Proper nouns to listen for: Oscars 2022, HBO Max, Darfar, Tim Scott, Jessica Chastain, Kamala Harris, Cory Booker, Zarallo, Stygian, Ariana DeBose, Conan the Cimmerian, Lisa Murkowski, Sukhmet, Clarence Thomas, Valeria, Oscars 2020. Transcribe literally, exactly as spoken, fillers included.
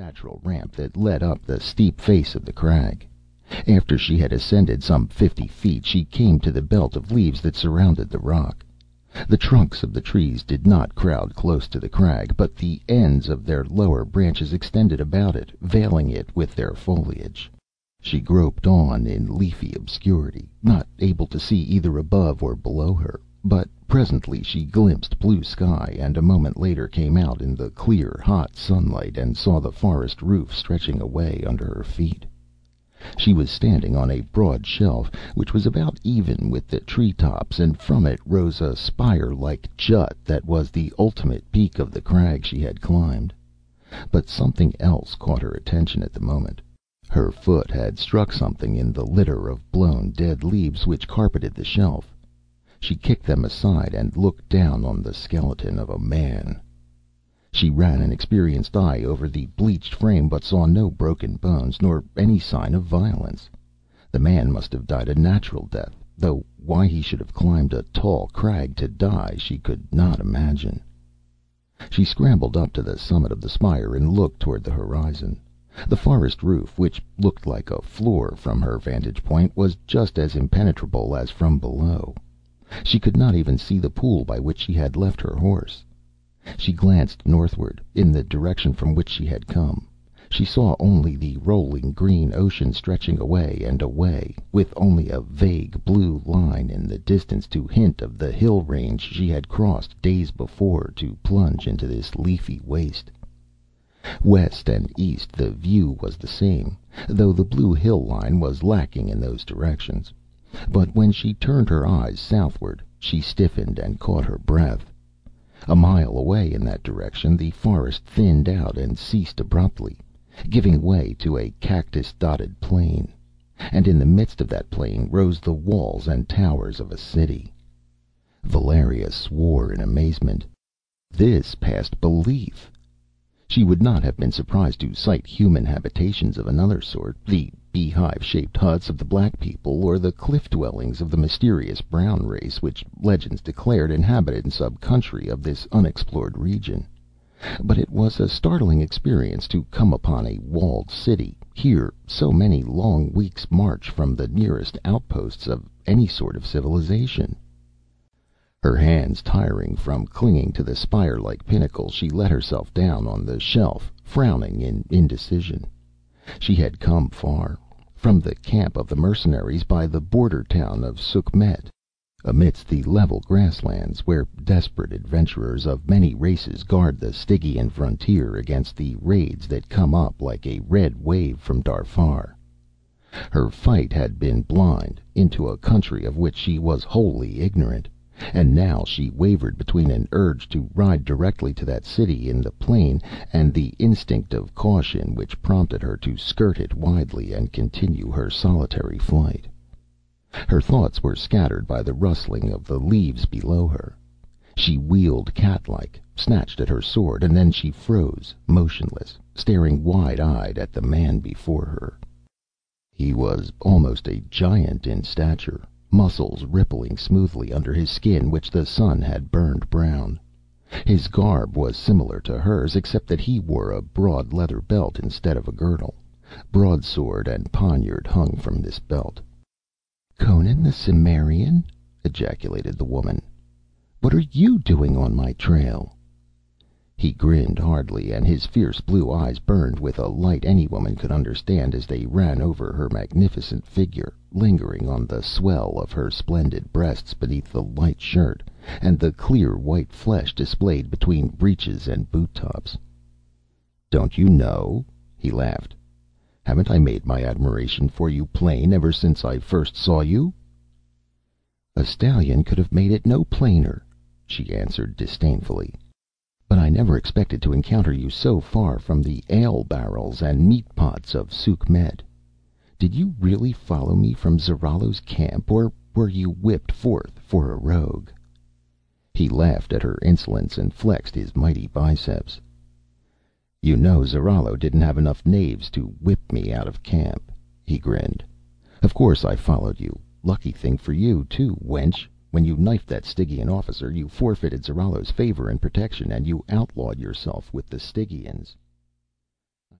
natural ramp that led up the steep face of the crag. After she had ascended some fifty feet, she came to the belt of leaves that surrounded the rock. The trunks of the trees did not crowd close to the crag, but the ends of their lower branches extended about it, veiling it with their foliage. She groped on in leafy obscurity, not able to see either above or below her, but presently she glimpsed blue sky, and a moment later came out in the clear, hot sunlight and saw the forest roof stretching away under her feet. She was standing on a broad shelf, which was about even with the treetops, and from it rose a spire-like jut that was the ultimate peak of the crag she had climbed. But something else caught her attention at the moment. Her foot had struck something in the litter of blown dead leaves which carpeted the shelf. She kicked them aside and looked down on the skeleton of a man. She ran an experienced eye over the bleached frame, but saw no broken bones nor any sign of violence. The man must have died a natural death, though why he should have climbed a tall crag to die she could not imagine. She scrambled up to the summit of the spire and looked toward the horizon. The forest roof, which looked like a floor from her vantage point, was just as impenetrable as from below. She could not even see the pool by which she had left her horse. She glanced northward, in the direction from which she had come. She saw only the rolling green ocean stretching away and away, with only a vague blue line in the distance to hint of the hill range she had crossed days before to plunge into this leafy waste. West and east the view was the same, though the blue hill line was lacking in those directions. But when she turned her eyes southward, she stiffened and caught her breath. A mile away in that direction, the forest thinned out and ceased abruptly, giving way to a cactus-dotted plain, and in the midst of that plain rose the walls and towers of a city. Valeria swore in amazement. This passed belief. She would not have been surprised to sight human habitations of another sort, the beehive-shaped huts of the black people, or the cliff-dwellings of the mysterious brown race which legends declared inhabited in some country of this unexplored region. But it was a startling experience to come upon a walled city, here so many long weeks' march from the nearest outposts of any sort of civilization. Her hands tiring from clinging to the spire-like pinnacle, she let herself down on the shelf, frowning in indecision. She had come far, from the camp of the mercenaries by the border town of Sukhmet, amidst the level grasslands where desperate adventurers of many races guard the Stygian frontier against the raids that come up like a red wave from Darfar. Her fight had been blind, into a country of which she was wholly ignorant. And now she wavered between an urge to ride directly to that city in the plain and the instinct of caution which prompted her to skirt it widely and continue her solitary flight. Her thoughts were scattered by the rustling of the leaves below her. She wheeled catlike, snatched at her sword, and then she froze, motionless, staring wide-eyed at the man before her. He was almost a giant in stature, muscles rippling smoothly under his skin which the sun had burned brown. His garb was similar to hers, except that he wore a broad leather belt instead of a girdle. Broadsword and poniard hung from this belt. "Conan the Cimmerian?" ejaculated the woman. "What are you doing on my trail?" He grinned hardly, and his fierce blue eyes burned with a light any woman could understand as they ran over her magnificent figure, lingering on the swell of her splendid breasts beneath the light shirt, and the clear white flesh displayed between breeches and boot-tops. "Don't you know?" he laughed. "Haven't I made my admiration for you plain ever since I first saw you?" "A stallion could have made it no plainer," she answered disdainfully. "But I never expected to encounter you so far from the ale-barrels and meat-pots of Sukhmet. Did you really follow me from Zarallo's camp, or were you whipped forth for a rogue?" He laughed at her insolence and flexed his mighty biceps. "You know Zarallo didn't have enough knaves to whip me out of camp," he grinned. "Of course I followed you. Lucky thing for you, too, wench. When you knifed that Stygian officer, you forfeited Zarallo's favor and protection, and you outlawed yourself with the Stygians.